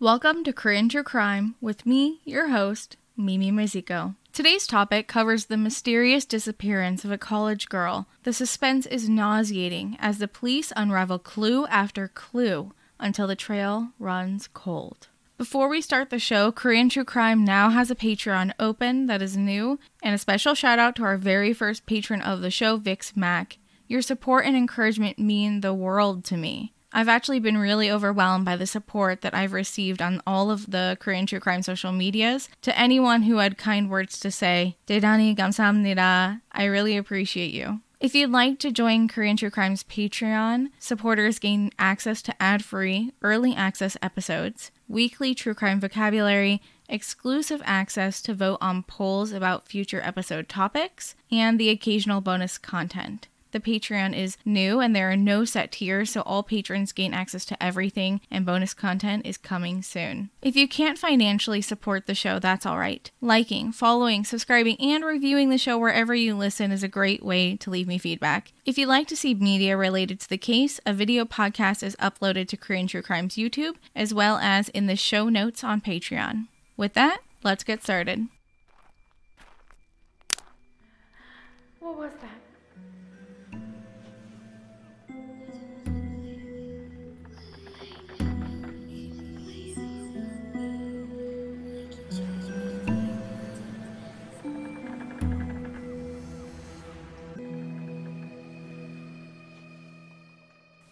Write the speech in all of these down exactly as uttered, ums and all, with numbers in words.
Welcome to Korean True Crime with me, your host, Mimi Miziko. Today's topic covers the mysterious disappearance of a college girl. The suspense is nauseating as the police unravel clue after clue until the trail runs cold. Before we start the show, Korean True Crime now has a Patreon open that is new, and a special shout out to our very first patron of the show, Vix Mac. Your support and encouragement mean the world to me. I've actually been really overwhelmed by the support that I've received on all of the Korean True Crime social medias. To anyone who had kind words to say, 대단히 감사합니다. I really appreciate you. If you'd like to join Korean True Crime's Patreon, supporters gain access to ad-free, early access episodes, weekly true crime vocabulary, exclusive access to vote on polls about future episode topics, and the occasional bonus content. The Patreon is new and there are no set tiers, so all patrons gain access to everything, and bonus content is coming soon. If you can't financially support the show, that's alright. Liking, following, subscribing, and reviewing the show wherever you listen is a great way to leave me feedback. If you'd like to see media related to the case, a video podcast is uploaded to Korean True Crime's YouTube, as well as in the show notes on Patreon. With that, let's get started. What was that?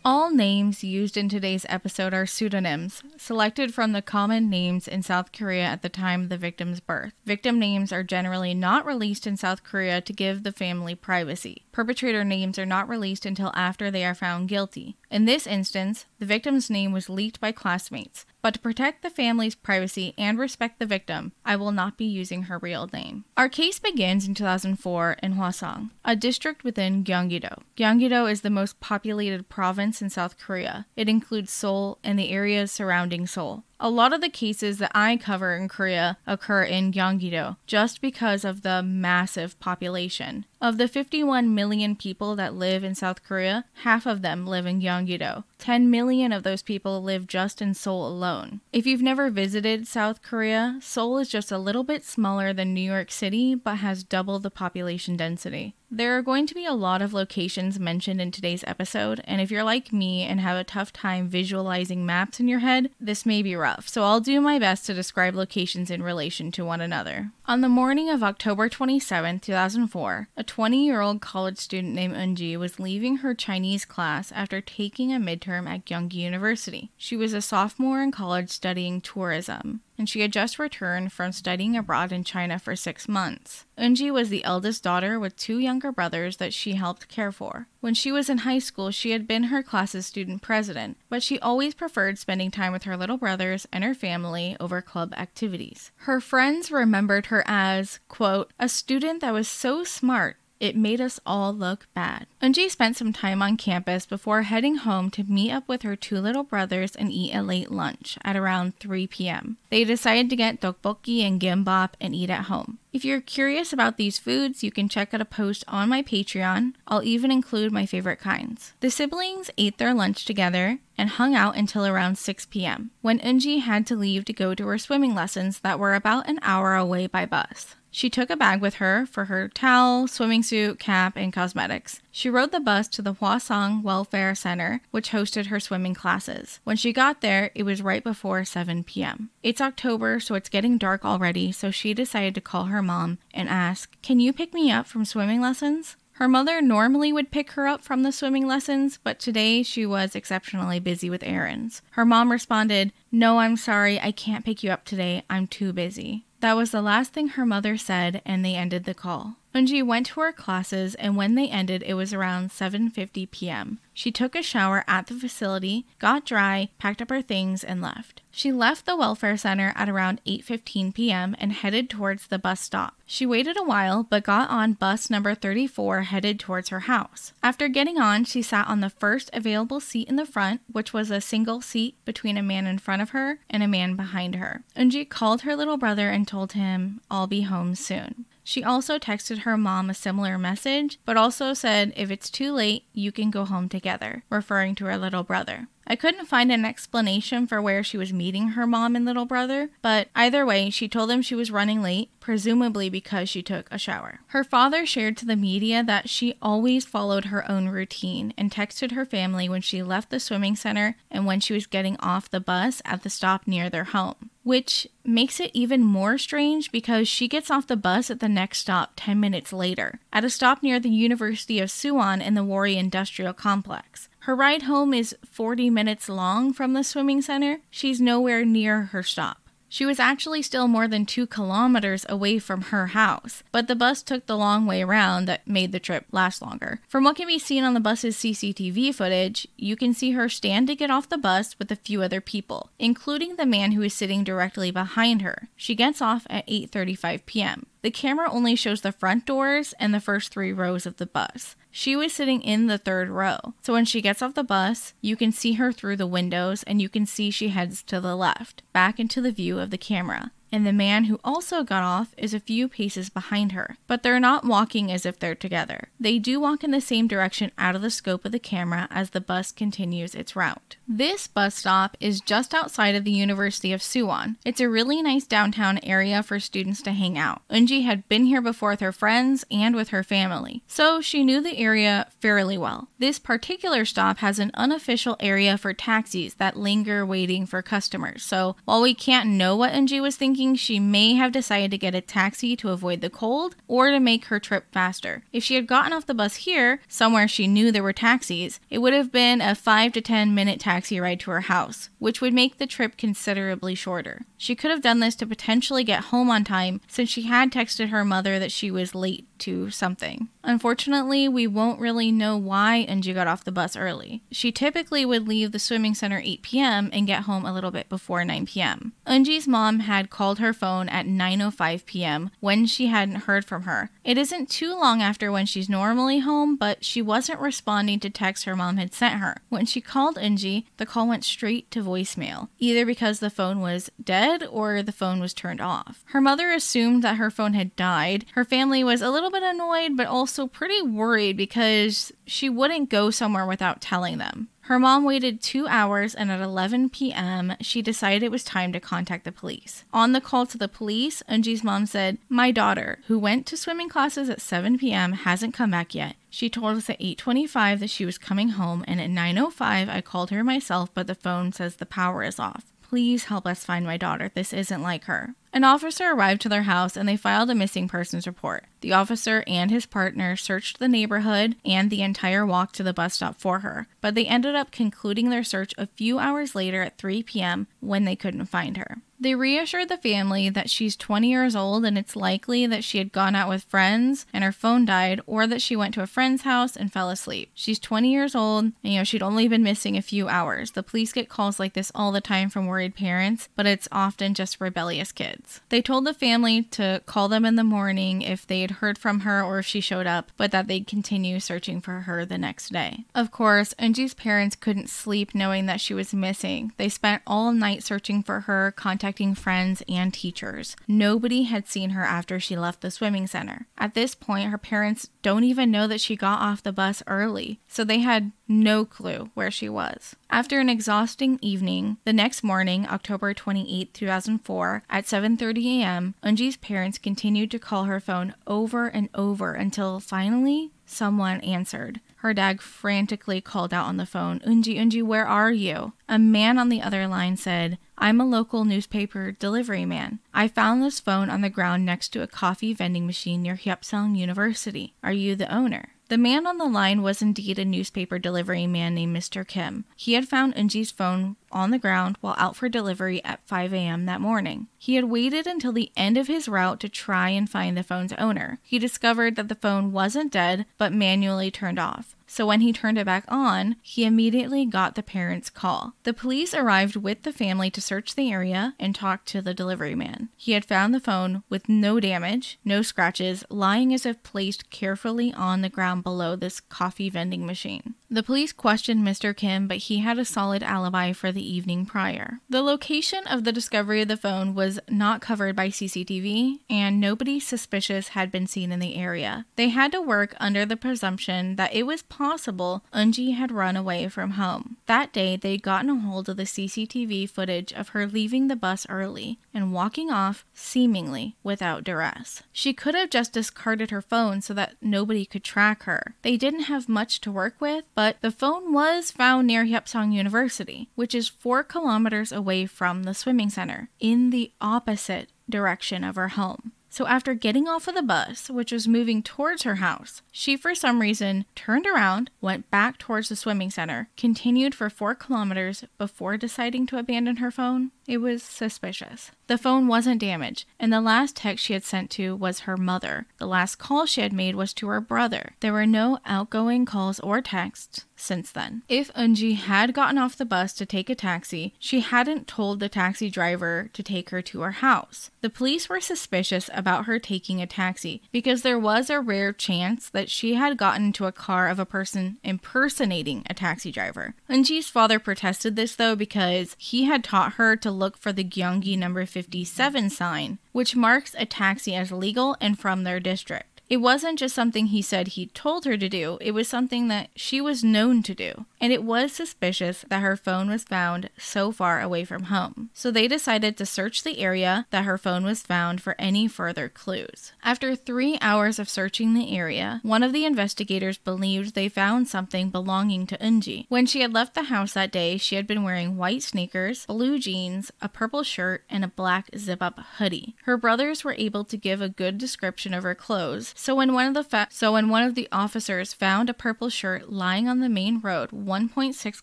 All names used in today's episode are pseudonyms, selected from the common names in South Korea at the time of the victim's birth. Victim names are generally not released in South Korea to give the family privacy. Perpetrator names are not released until after they are found guilty. In this instance, the victim's name was leaked by classmates, but to protect the family's privacy and respect the victim, I will not be using her real name. Our case begins in two thousand four in Hwaseong, a district within Gyeonggi-do. Gyeonggi-do is the most populated province in South Korea. It includes Seoul and the areas surrounding Seoul. A lot of the cases that I cover in Korea occur in Gyeonggi-do just because of the massive population. Of the fifty-one million people that live in South Korea, half of them live in Gyeonggi-do. ten million of those people live just in Seoul alone. If you've never visited South Korea, Seoul is just a little bit smaller than New York City but has double the population density. There are going to be a lot of locations mentioned in today's episode, and if you're like me and have a tough time visualizing maps in your head, this may be rough, so I'll do my best to describe locations in relation to one another. On the morning of October twenty-seventh, two thousand four, a twenty-year-old college student named Eunji was leaving her Chinese class after taking a midterm at Gyeonggi University. She was a sophomore in college studying tourism, and she had just returned from studying abroad in China for six months. Eunji was the eldest daughter with two younger brothers that she helped care for. When she was in high school, she had been her class's student president, but she always preferred spending time with her little brothers and her family over club activities. Her friends remembered her as, quote, a student that was so smart, it made us all look bad. Eunji spent some time on campus before heading home to meet up with her two little brothers and eat a late lunch at around three p m They decided to get tteokbokki and gimbap and eat at home. If you're curious about these foods, you can check out a post on my Patreon. I'll even include my favorite kinds. The siblings ate their lunch together and hung out until around six p m when Eunji had to leave to go to her swimming lessons that were about an hour away by bus. She took a bag with her for her towel, swimming suit, cap, and cosmetics. She rode the bus to the Hwaseong Welfare Center, which hosted her swimming classes. When she got there, it was right before seven p m It's October, so it's getting dark already, so she decided to call her mom and ask, "Can you pick me up from swimming lessons?" Her mother normally would pick her up from the swimming lessons, but today she was exceptionally busy with errands. Her mom responded, "No, I'm sorry, I can't pick you up today. I'm too busy." That was the last thing her mother said, and they ended the call. Eunji went to her classes, and when they ended, it was around seven fifty p m She took a shower at the facility, got dry, packed up her things, and left. She left the welfare center at around eight fifteen p m and headed towards the bus stop. She waited a while, but got on bus number thirty-four headed towards her house. After getting on, she sat on the first available seat in the front, which was a single seat between a man in front of her and a man behind her. Eunji called her little brother and told him, "I'll be home soon." She also texted her mom a similar message, but also said, "If it's too late, you can go home together," referring to her little brother. I couldn't find an explanation for where she was meeting her mom and little brother, but either way, she told them she was running late, presumably because she took a shower. Her father shared to the media that she always followed her own routine and texted her family when she left the swimming center and when she was getting off the bus at the stop near their home, which makes it even more strange because she gets off the bus at the next stop ten minutes later, at a stop near the University of Suwon in the Woori Industrial Complex. Her ride home is forty minutes long from the swimming center. She's nowhere near her stop. She was actually still more than two kilometers away from her house, but the bus took the long way around that made the trip last longer. From what can be seen on the bus's C C T V footage, you can see her stand to get off the bus with a few other people, including the man who is sitting directly behind her. She gets off at eight thirty-five p m The camera only shows the front doors and the first three rows of the bus. She was sitting in the third row, so when she gets off the bus, you can see her through the windows and you can see she heads to the left, back into the view of the camera. And the man who also got off is a few paces behind her, but they're not walking as if they're together. They do walk in the same direction out of the scope of the camera as the bus continues its route. This bus stop is just outside of the University of Suwon. It's a really nice downtown area for students to hang out. Eunji had been here before with her friends and with her family, so she knew the area fairly well. This particular stop has an unofficial area for taxis that linger waiting for customers, so while we can't know what Eunji was thinking, she may have decided to get a taxi to avoid the cold or to make her trip faster. If she had gotten off the bus here, somewhere she knew there were taxis, it would have been a five to ten minute taxi ride to her house, which would make the trip considerably shorter. She could have done this to potentially get home on time since she had texted her mother that she was late to something. Unfortunately, we won't really know why Eunji got off the bus early. She typically would leave the swimming center eight p m and get home a little bit before nine p m Eunji's mom had called her phone at nine oh five p m when she hadn't heard from her. It isn't too long after when she's normally home, but she wasn't responding to texts her mom had sent her. When she called Eunji, the call went straight to voicemail, either because the phone was dead or the phone was turned off. Her mother assumed that her phone had died. Her family was a little bit annoyed but also pretty worried because she wouldn't go somewhere without telling them. Her mom waited two hours and at eleven p m she decided it was time to contact the police. On the call to the police, Eunji's mom said, "My daughter, who went to swimming classes at seven p m hasn't come back yet. She told us at eight twenty-five that she was coming home and at nine oh five I called her myself but the phone says the power is off. Please help us find my daughter. This isn't like her." An officer arrived to their house and they filed a missing persons report. The officer and his partner searched the neighborhood and the entire walk to the bus stop for her, but they ended up concluding their search a few hours later at three p m when they couldn't find her. They reassured the family that she's twenty years old and it's likely that she had gone out with friends and her phone died or that she went to a friend's house and fell asleep. She's twenty years old and, you know, she'd only been missing a few hours. The police get calls like this all the time from worried parents, but it's often just rebellious kids. They told the family to call them in the morning if they had heard from her or if she showed up, but that they'd continue searching for her the next day. Of course, Eunji's parents couldn't sleep knowing that she was missing. They spent all night searching for her, contacting friends and teachers. Nobody had seen her after she left the swimming center. At this point, her parents don't even know that she got off the bus early, so they had no clue where she was. After an exhausting evening, the next morning, October twenty-eighth, two thousand four, at seven thirty a m, Eunji's parents continued to call her phone over and over until finally someone answered. Her dad frantically called out on the phone, "Eunji, Eunji, where are you?" A man on the other line said, "I'm a local newspaper delivery man. I found this phone on the ground next to a coffee vending machine near Hyeopseong University. Are you the owner?" The man on the line was indeed a newspaper delivery man named Mister Kim. He had found Eunji's phone on the ground while out for delivery at five a m that morning. He had waited until the end of his route to try and find the phone's owner. He discovered that the phone wasn't dead, but manually turned off. So when he turned it back on, he immediately got the parents' call. The police arrived with the family to search the area and talk to the delivery man. He had found the phone with no damage, no scratches, lying as if placed carefully on the ground below this coffee vending machine. The police questioned Mister Kim, but he had a solid alibi for the evening prior. The location of the discovery of the phone was not covered by C C T V, and nobody suspicious had been seen in the area. They had to work under the presumption that it was possible Eunji had run away from home. That day, they'd gotten a hold of the C C T V footage of her leaving the bus early and walking off, seemingly without duress. She could have just discarded her phone so that nobody could track her. They didn't have much to work with, but the phone was found near Hyeopseong University, which is four kilometers away from the swimming center, in the opposite direction of her home. So after getting off of the bus, which was moving towards her house, she for some reason turned around, went back towards the swimming center, continued for four kilometers before deciding to abandon her phone. It was suspicious. The phone wasn't damaged, and the last text she had sent to was her mother. The last call she had made was to her brother. There were no outgoing calls or texts since then. If Eunji had gotten off the bus to take a taxi, she hadn't told the taxi driver to take her to her house. The police were suspicious about her taking a taxi because there was a rare chance that she had gotten into a car of a person impersonating a taxi driver. Eunji's father protested this though because he had taught her to look for the Gyeonggi number fifty-seven sign, which marks a taxi as legal and from their district. It wasn't just something he said he told her to do, it was something that she was known to do. And it was suspicious that her phone was found so far away from home. So they decided to search the area that her phone was found for any further clues. After three hours of searching the area, one of the investigators believed they found something belonging to Eunji. When she had left the house that day, she had been wearing white sneakers, blue jeans, a purple shirt, and a black zip-up hoodie. Her brothers were able to give a good description of her clothes, So when one of the fa- so when one of the officers found a purple shirt lying on the main road one point six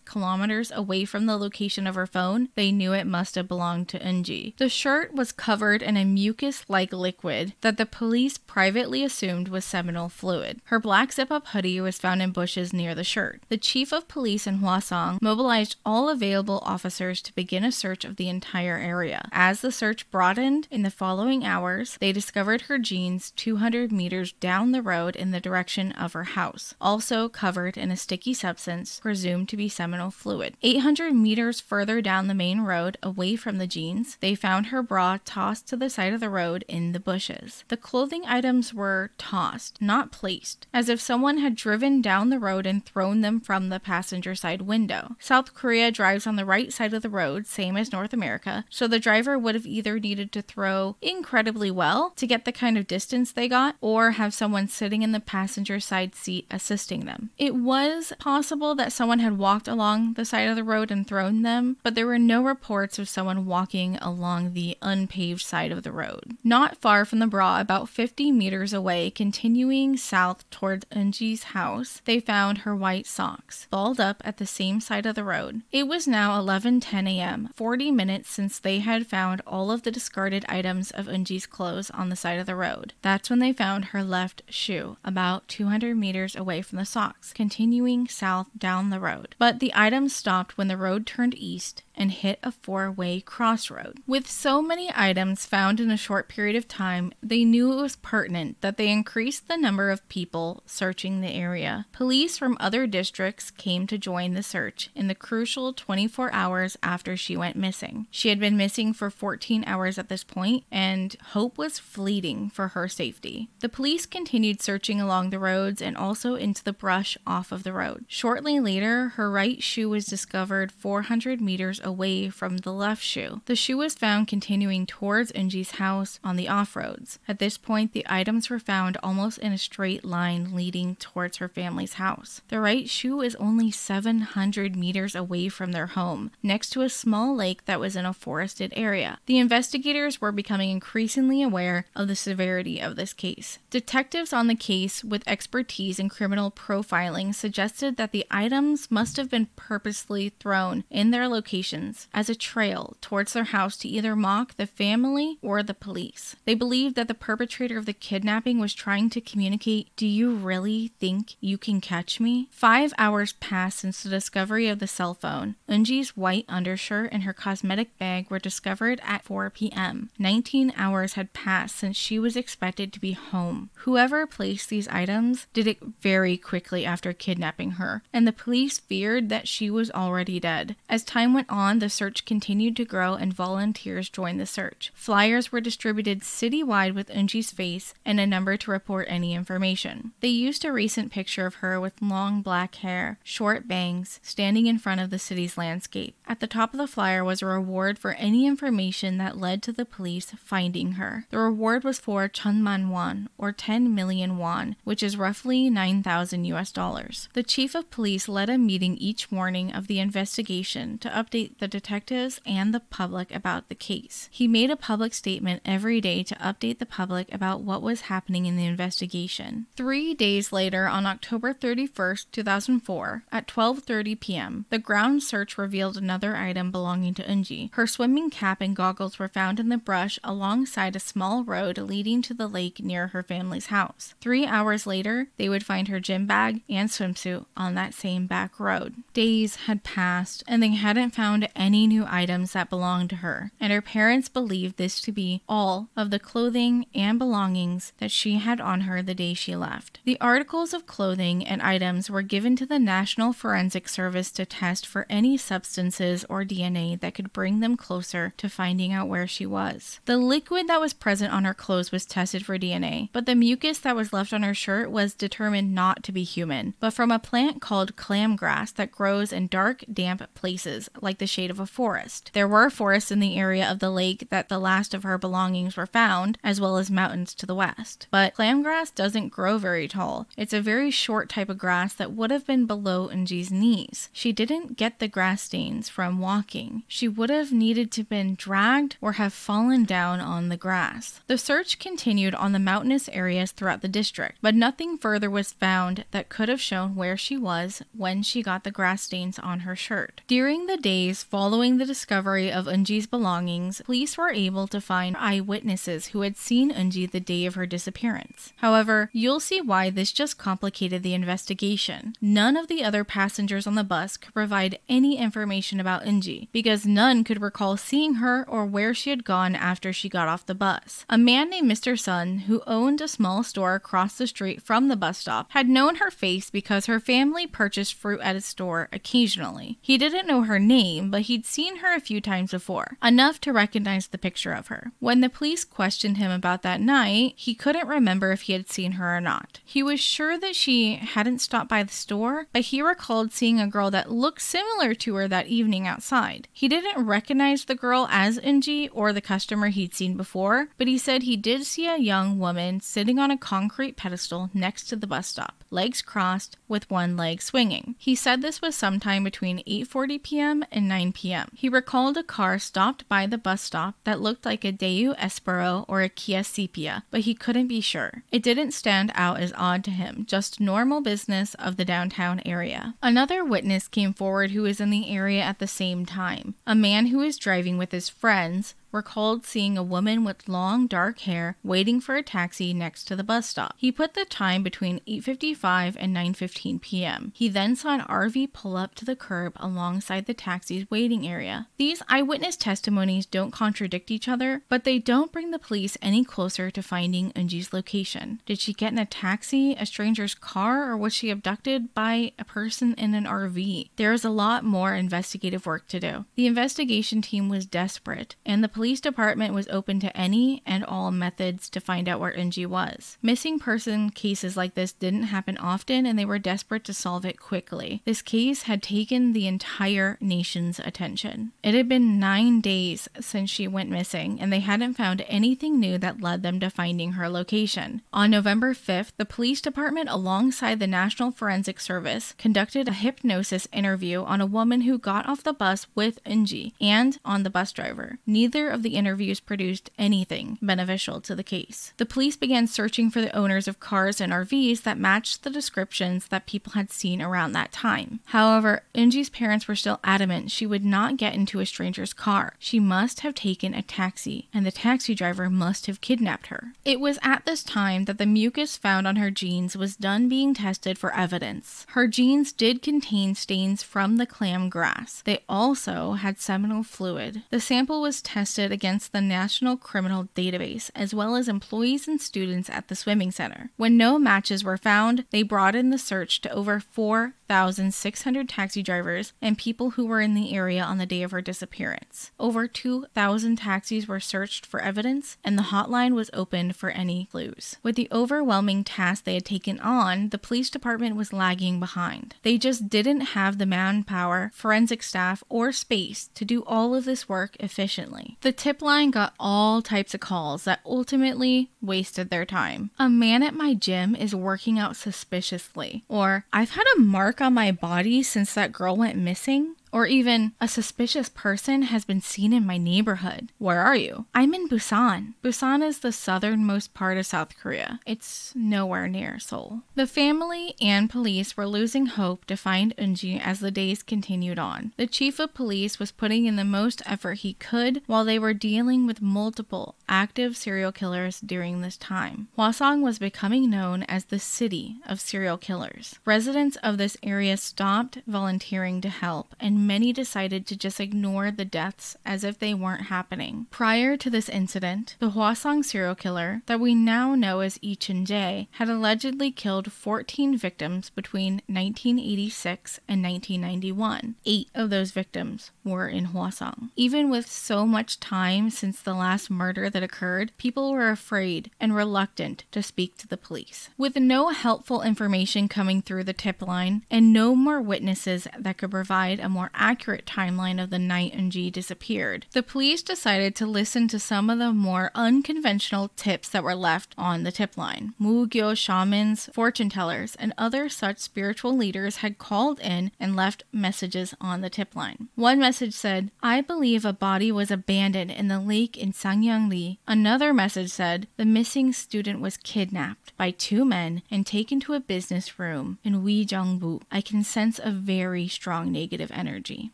kilometers away from the location of her phone, they knew it must have belonged to Eunji. The shirt was covered in a mucus-like liquid that the police privately assumed was seminal fluid. Her black zip-up hoodie was found in bushes near the shirt. The chief of police in Hwaseong mobilized all available officers to begin a search of the entire area. As the search broadened in the following hours, they discovered her jeans two hundred meters down the road in the direction of her house, also covered in a sticky substance presumed to be seminal fluid. eight hundred meters further down the main road, away from the jeans, they found her bra tossed to the side of the road in the bushes. The clothing items were tossed, not placed, as if someone had driven down the road and thrown them from the passenger side window. South Korea drives on the right side of the road, same as North America, so the driver would have either needed to throw incredibly well to get the kind of distance they got, or have someone sitting in the passenger side seat assisting them. It was possible that someone had walked along the side of the road and thrown them, but there were no reports of someone walking along the unpaved side of the road. Not far from the bra, about fifty meters away, continuing south towards Eunji's house, they found her white socks, balled up at the same side of the road. It was now eleven ten a m, forty minutes since they had found all of the discarded items of Eunji's clothes on the side of the road. That's when they found her her left shoe, about two hundred meters away from the socks, continuing south down the road. But the item stopped when the road turned east and hit a four-way crossroad. With so many items found in a short period of time, they knew it was pertinent that they increased the number of people searching the area. Police from other districts came to join the search in the crucial twenty-four hours after she went missing. She had been missing for fourteen hours at this point, and hope was fleeting for her safety. The police continued searching along the roads and also into the brush off of the road. Shortly later, her right shoe was discovered four hundred meters away from the left shoe. The shoe was found continuing towards Eunji's house on the off-roads. At this point, the items were found almost in a straight line leading towards her family's house. The right shoe is only seven hundred meters away from their home, next to a small lake that was in a forested area. The investigators were becoming increasingly aware of the severity of this case. Detectives on the case with expertise in criminal profiling suggested that the items must have been purposely thrown in their location actions as a trail towards their house to either mock the family or the police. They believed that the perpetrator of the kidnapping was trying to communicate, "Do you really think you can catch me?" Five hours passed since the discovery of the cell phone. Eunji's white undershirt and her cosmetic bag were discovered at four p m nineteen hours had passed since she was expected to be home. Whoever placed these items did it very quickly after kidnapping her, and the police feared that she was already dead. As time went on, the search continued to grow and volunteers joined the search. Flyers were distributed citywide with Eunji's face and a number to report any information. They used a recent picture of her with long black hair, short bangs, standing in front of the city's landscape. At the top of the flyer was a reward for any information that led to the police finding her. The reward was for Chunman won, or ten million won, which is roughly nine thousand U S dollars. The chief of police led a meeting each morning of the investigation to update the detectives and the public about the case. He made a public statement every day to update the public about what was happening in the investigation. Three days later, on October thirty-first, two thousand four, at twelve thirty p m, the ground search revealed another item belonging to Eunji. Her swimming cap and goggles were found in the brush alongside a small road leading to the lake near her family's house. Three hours later, they would find her gym bag and swimsuit on that same back road. Days had passed, and they hadn't found any new items that belonged to her, and her parents believed this to be all of the clothing and belongings that she had on her the day she left. The articles of clothing and items were given to the National Forensic Service to test for any substances or D N A that could bring them closer to finding out where she was. The liquid that was present on her clothes was tested for D N A, but the mucus that was left on her shirt was determined not to be human, but from a plant called clamgrass that grows in dark, damp places, like the shade of a forest. There were forests in the area of the lake that the last of her belongings were found, as well as mountains to the west. But clamgrass doesn't grow very tall. It's a very short type of grass that would have been below Eunji's knees. She didn't get the grass stains from walking. She would have needed to have been dragged or have fallen down on the grass. The search continued on the mountainous areas throughout the district, but nothing further was found that could have shown where she was when she got the grass stains on her shirt. During the days following the discovery of Eunji's belongings, police were able to find eyewitnesses who had seen Eunji the day of her disappearance. However, you'll see why this just complicated the investigation. None of the other passengers on the bus could provide any information about Eunji, because none could recall seeing her or where she had gone after she got off the bus. A man named Mister Sun, who owned a small store across the street from the bus stop, had known her face because her family purchased fruit at his store occasionally. He didn't know her name, but he'd seen her a few times before, enough to recognize the picture of her. When the police questioned him about that night, he couldn't remember if he had seen her or not. He was sure that she hadn't stopped by the store, but he recalled seeing a girl that looked similar to her that evening outside. He didn't recognize the girl as Eunji or the customer he'd seen before, but he said he did see a young woman sitting on a concrete pedestal next to the bus stop, legs crossed, with one leg swinging. He said this was sometime between eight forty p m and nine p m He recalled a car stopped by the bus stop that looked like a Daewoo Espero or a Kia Sephia, but he couldn't be sure. It didn't stand out as odd to him, just normal business of the downtown area. Another witness came forward who was in the area at the same time. A man who was driving with his friends recalled seeing a woman with long dark hair waiting for a taxi next to the bus stop. He put the time between eight fifty-five and nine fifteen p m He then saw an R V pull up to the curb alongside the taxi's waiting area. These eyewitness testimonies don't contradict each other, but they don't bring the police any closer to finding Eunji's location. Did she get in a taxi, a stranger's car, or was she abducted by a person in an R V? There is a lot more investigative work to do. The investigation team was desperate, and the police The police department was open to any and all methods to find out where Eunji was. Missing person cases like this didn't happen often, and they were desperate to solve it quickly. This case had taken the entire nation's attention. It had been nine days since she went missing, and they hadn't found anything new that led them to finding her location. On November fifth, the police department, alongside the National Forensic Service, conducted a hypnosis interview on a woman who got off the bus with Eunji and on the bus driver. Neither of the interviews produced anything beneficial to the case. The police began searching for the owners of cars and R Vs that matched the descriptions that people had seen around that time. However, Eunji's parents were still adamant she would not get into a stranger's car. She must have taken a taxi, and the taxi driver must have kidnapped her. It was at this time that the mucus found on her jeans was done being tested for evidence. Her jeans did contain stains from the clam grass. They also had seminal fluid. The sample was tested against the National Criminal Database, as well as employees and students at the swimming center. When no matches were found, they broadened the search to over four thousand six hundred taxi drivers and people who were in the area on the day of her disappearance. Over two thousand taxis were searched for evidence, and the hotline was opened for any clues. With the overwhelming task they had taken on, the police department was lagging behind. They just didn't have the manpower, forensic staff, or space to do all of this work efficiently. The tip line got all types of calls that ultimately wasted their time. A man at my gym is working out suspiciously, or I've had a mark on my body since that girl went missing. Or even, a suspicious person has been seen in my neighborhood. Where are you? I'm in Busan. Busan is the southernmost part of South Korea. It's nowhere near Seoul. The family and police were losing hope to find Eunji as the days continued on. The chief of police was putting in the most effort he could while they were dealing with multiple active serial killers during this time. Hwaseong was becoming known as the city of serial killers. Residents of this area stopped volunteering to help, and many decided to just ignore the deaths as if they weren't happening. Prior to this incident, the Hwaseong serial killer that we now know as Lee Chin-jae had allegedly killed fourteen victims between nineteen eighty-six and nineteen ninety-one. Eight of those victims were in Hwaseong. Even with so much time since the last murder that occurred, people were afraid and reluctant to speak to the police. With no helpful information coming through the tip line and no more witnesses that could provide a more accurate timeline of the night Eunji disappeared, the police decided to listen to some of the more unconventional tips that were left on the tip line. Mugyo shamans, fortune tellers, and other such spiritual leaders had called in and left messages on the tip line. One message said, "I believe a body was abandoned in the lake in Sangyang-ri." Another message said, "The missing student was kidnapped by two men and taken to a business room in Wee-jung-bu. I can sense a very strong negative energy." Energy.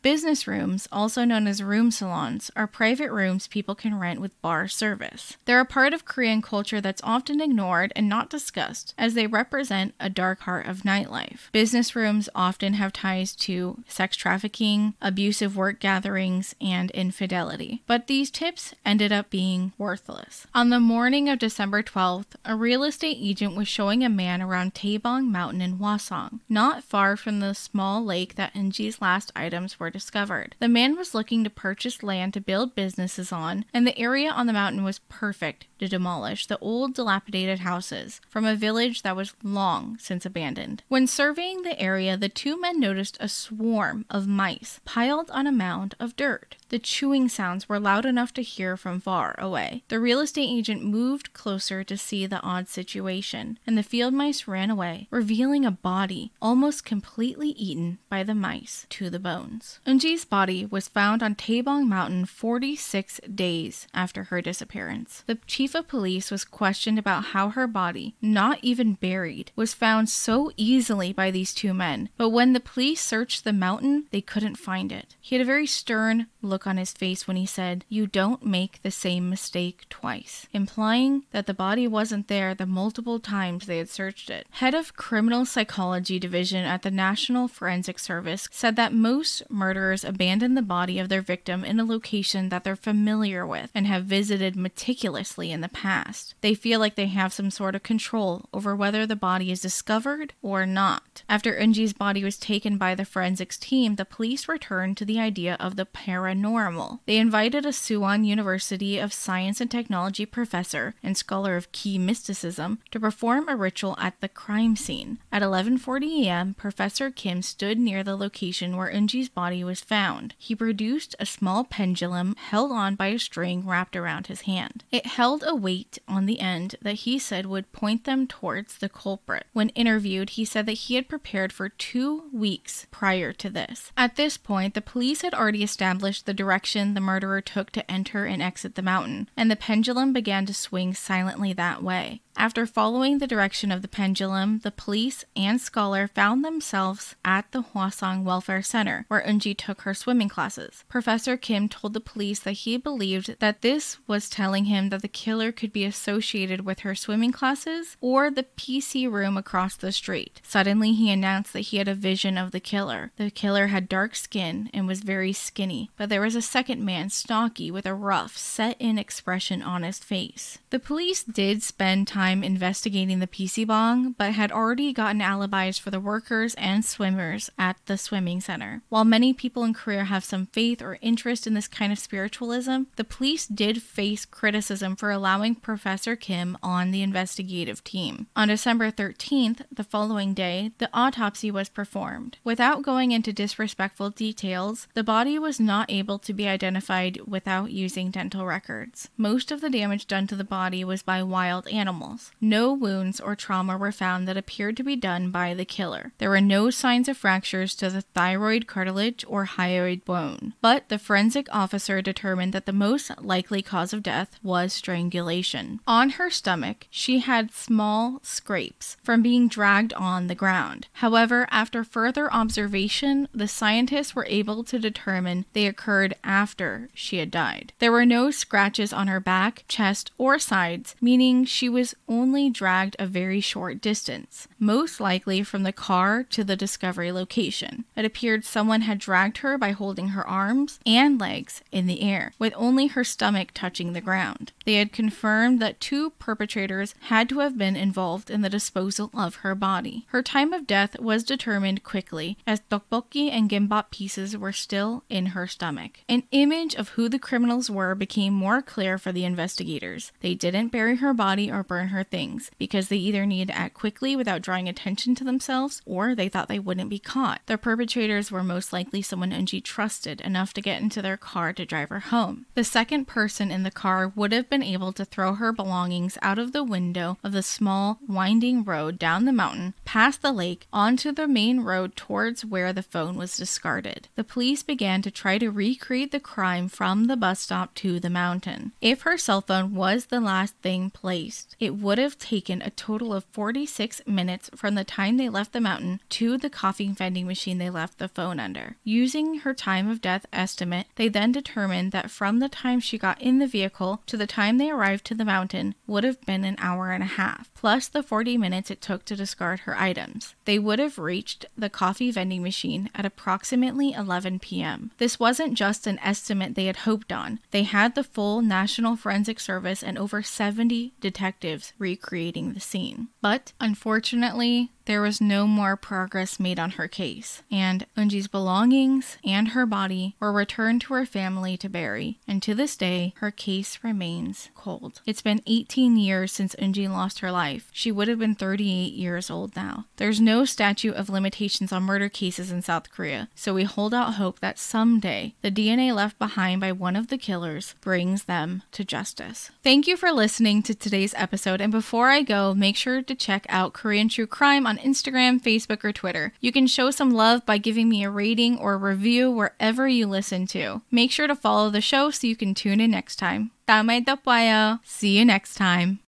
Business rooms, also known as room salons, are private rooms people can rent with bar service. They're a part of Korean culture that's often ignored and not discussed, as they represent a dark part of nightlife. Business rooms often have ties to sex trafficking, abusive work gatherings, and infidelity. But these tips ended up being worthless. On the morning of December twelfth, a real estate agent was showing a man around Taebong Mountain in Hwaseong, not far from the small lake that Eunji's last item were discovered. The man was looking to purchase land to build businesses on, and the area on the mountain was perfect to demolish the old dilapidated houses from a village that was long since abandoned. When surveying the area, the two men noticed a swarm of mice piled on a mound of dirt. The chewing sounds were loud enough to hear from far away. The real estate agent moved closer to see the odd situation, and the field mice ran away, revealing a body almost completely eaten by the mice to the bones. Eunji's body was found on Taebong Mountain forty-six days after her disappearance. The chief of police was questioned about how her body, not even buried, was found so easily by these two men, but when the police searched the mountain, they couldn't find it. He had a very stern look on his face when he said, "You don't make the same mistake twice," implying that the body wasn't there the multiple times they had searched it. Head of Criminal Psychology Division at the National Forensic Service said that most murderers abandon the body of their victim in a location that they're familiar with and have visited meticulously in the past. They feel like they have some sort of control over whether the body is discovered or not. After Eunji's body was taken by the forensics team, the police returned to the idea of the paranormal. Normal. They invited a Suwon University of Science and Technology professor and scholar of key mysticism to perform a ritual at the crime scene. At eleven forty a m, Professor Kim stood near the location where Eunji Gyeonggi's body was found. He produced a small pendulum held on by a string wrapped around his hand. It held a weight on the end that he said would point them towards the culprit. When interviewed, he said that he had prepared for two weeks prior to this. At this point, the police had already established the direction the murderer took to enter and exit the mountain, and the pendulum began to swing silently that way. After following the direction of the pendulum, the police and scholar found themselves at the Hwaseong Welfare Center, where Eunji took her swimming classes. Professor Kim told the police that he believed that this was telling him that the killer could be associated with her swimming classes or the P C room across the street. Suddenly, he announced that he had a vision of the killer. The killer had dark skin and was very skinny, but there was a second man, stocky, with a rough, set-in expression on his face. The police did spend time investigating the P C bong, but had already gotten alibis for the workers and swimmers at the swimming center. While many people in Korea have some faith or interest in this kind of spiritualism, the police did face criticism for allowing Professor Kim on the investigative team. On December thirteenth, the following day, the autopsy was performed. Without going into disrespectful details, the body was not able to be identified without using dental records. Most of the damage done to the body was by wild animals. No wounds or trauma were found that appeared to be done by the killer. There were no signs of fractures to the thyroid cartilage or hyoid bone, but the forensic officer determined that the most likely cause of death was strangulation. On her stomach, she had small scrapes from being dragged on the ground. However, after further observation, the scientists were able to determine they occurred after she had died. There were no scratches on her back, chest, or sides, meaning she was only dragged a very short distance, most likely from the car to the discovery location. It appeared someone had dragged her by holding her arms and legs in the air, with only her stomach touching the ground. They had confirmed that two perpetrators had to have been involved in the disposal of her body. Her time of death was determined quickly, as tteokbokki and gimbap pieces were still in her stomach. An image of who the criminals were became more clear for the investigators. They didn't bury her body or burn her things, because they either needed to act quickly without drawing attention to themselves, or they thought they wouldn't be caught. Their perpetrators were most likely someone Eunji trusted enough to get into their car to drive her home. The second person in the car would have been able to throw her belongings out of the window of the small, winding road down the mountain, past the lake, onto the main road towards where the phone was discarded. The police began to try to recreate the crime from the bus stop to the mountain. If her cell phone was the last thing placed, it would have taken a total of forty-six minutes from the time they left the mountain to the coffee vending machine they left the phone under. Using her time of death estimate, they then determined that from the time she got in the vehicle to the time they arrived to the mountain would have been an hour and a half, plus the forty minutes it took to discard her items. They would have reached the coffee vending machine at approximately eleven p m This wasn't just an estimate they had hoped on. They had the full National Forensic Service and over seventy detectives recreating the scene. But unfortunately, there was no more progress made on her case, and Eunji's belongings and her body were returned to her family to bury, and to this day, her case remains cold. It's been eighteen years since Eunji lost her life. She would have been thirty-eight years old now. There's no statute of limitations on murder cases in South Korea, so we hold out hope that someday the D N A left behind by one of the killers brings them to justice. Thank you for listening to today's episode, and before I go, make sure to check out Korean True Crime on Instagram, Facebook, or Twitter. You can show some love by giving me a rating or a review wherever you listen to. Make sure to follow the show so you can tune in next time. 다음에 또 봐요. See you next time.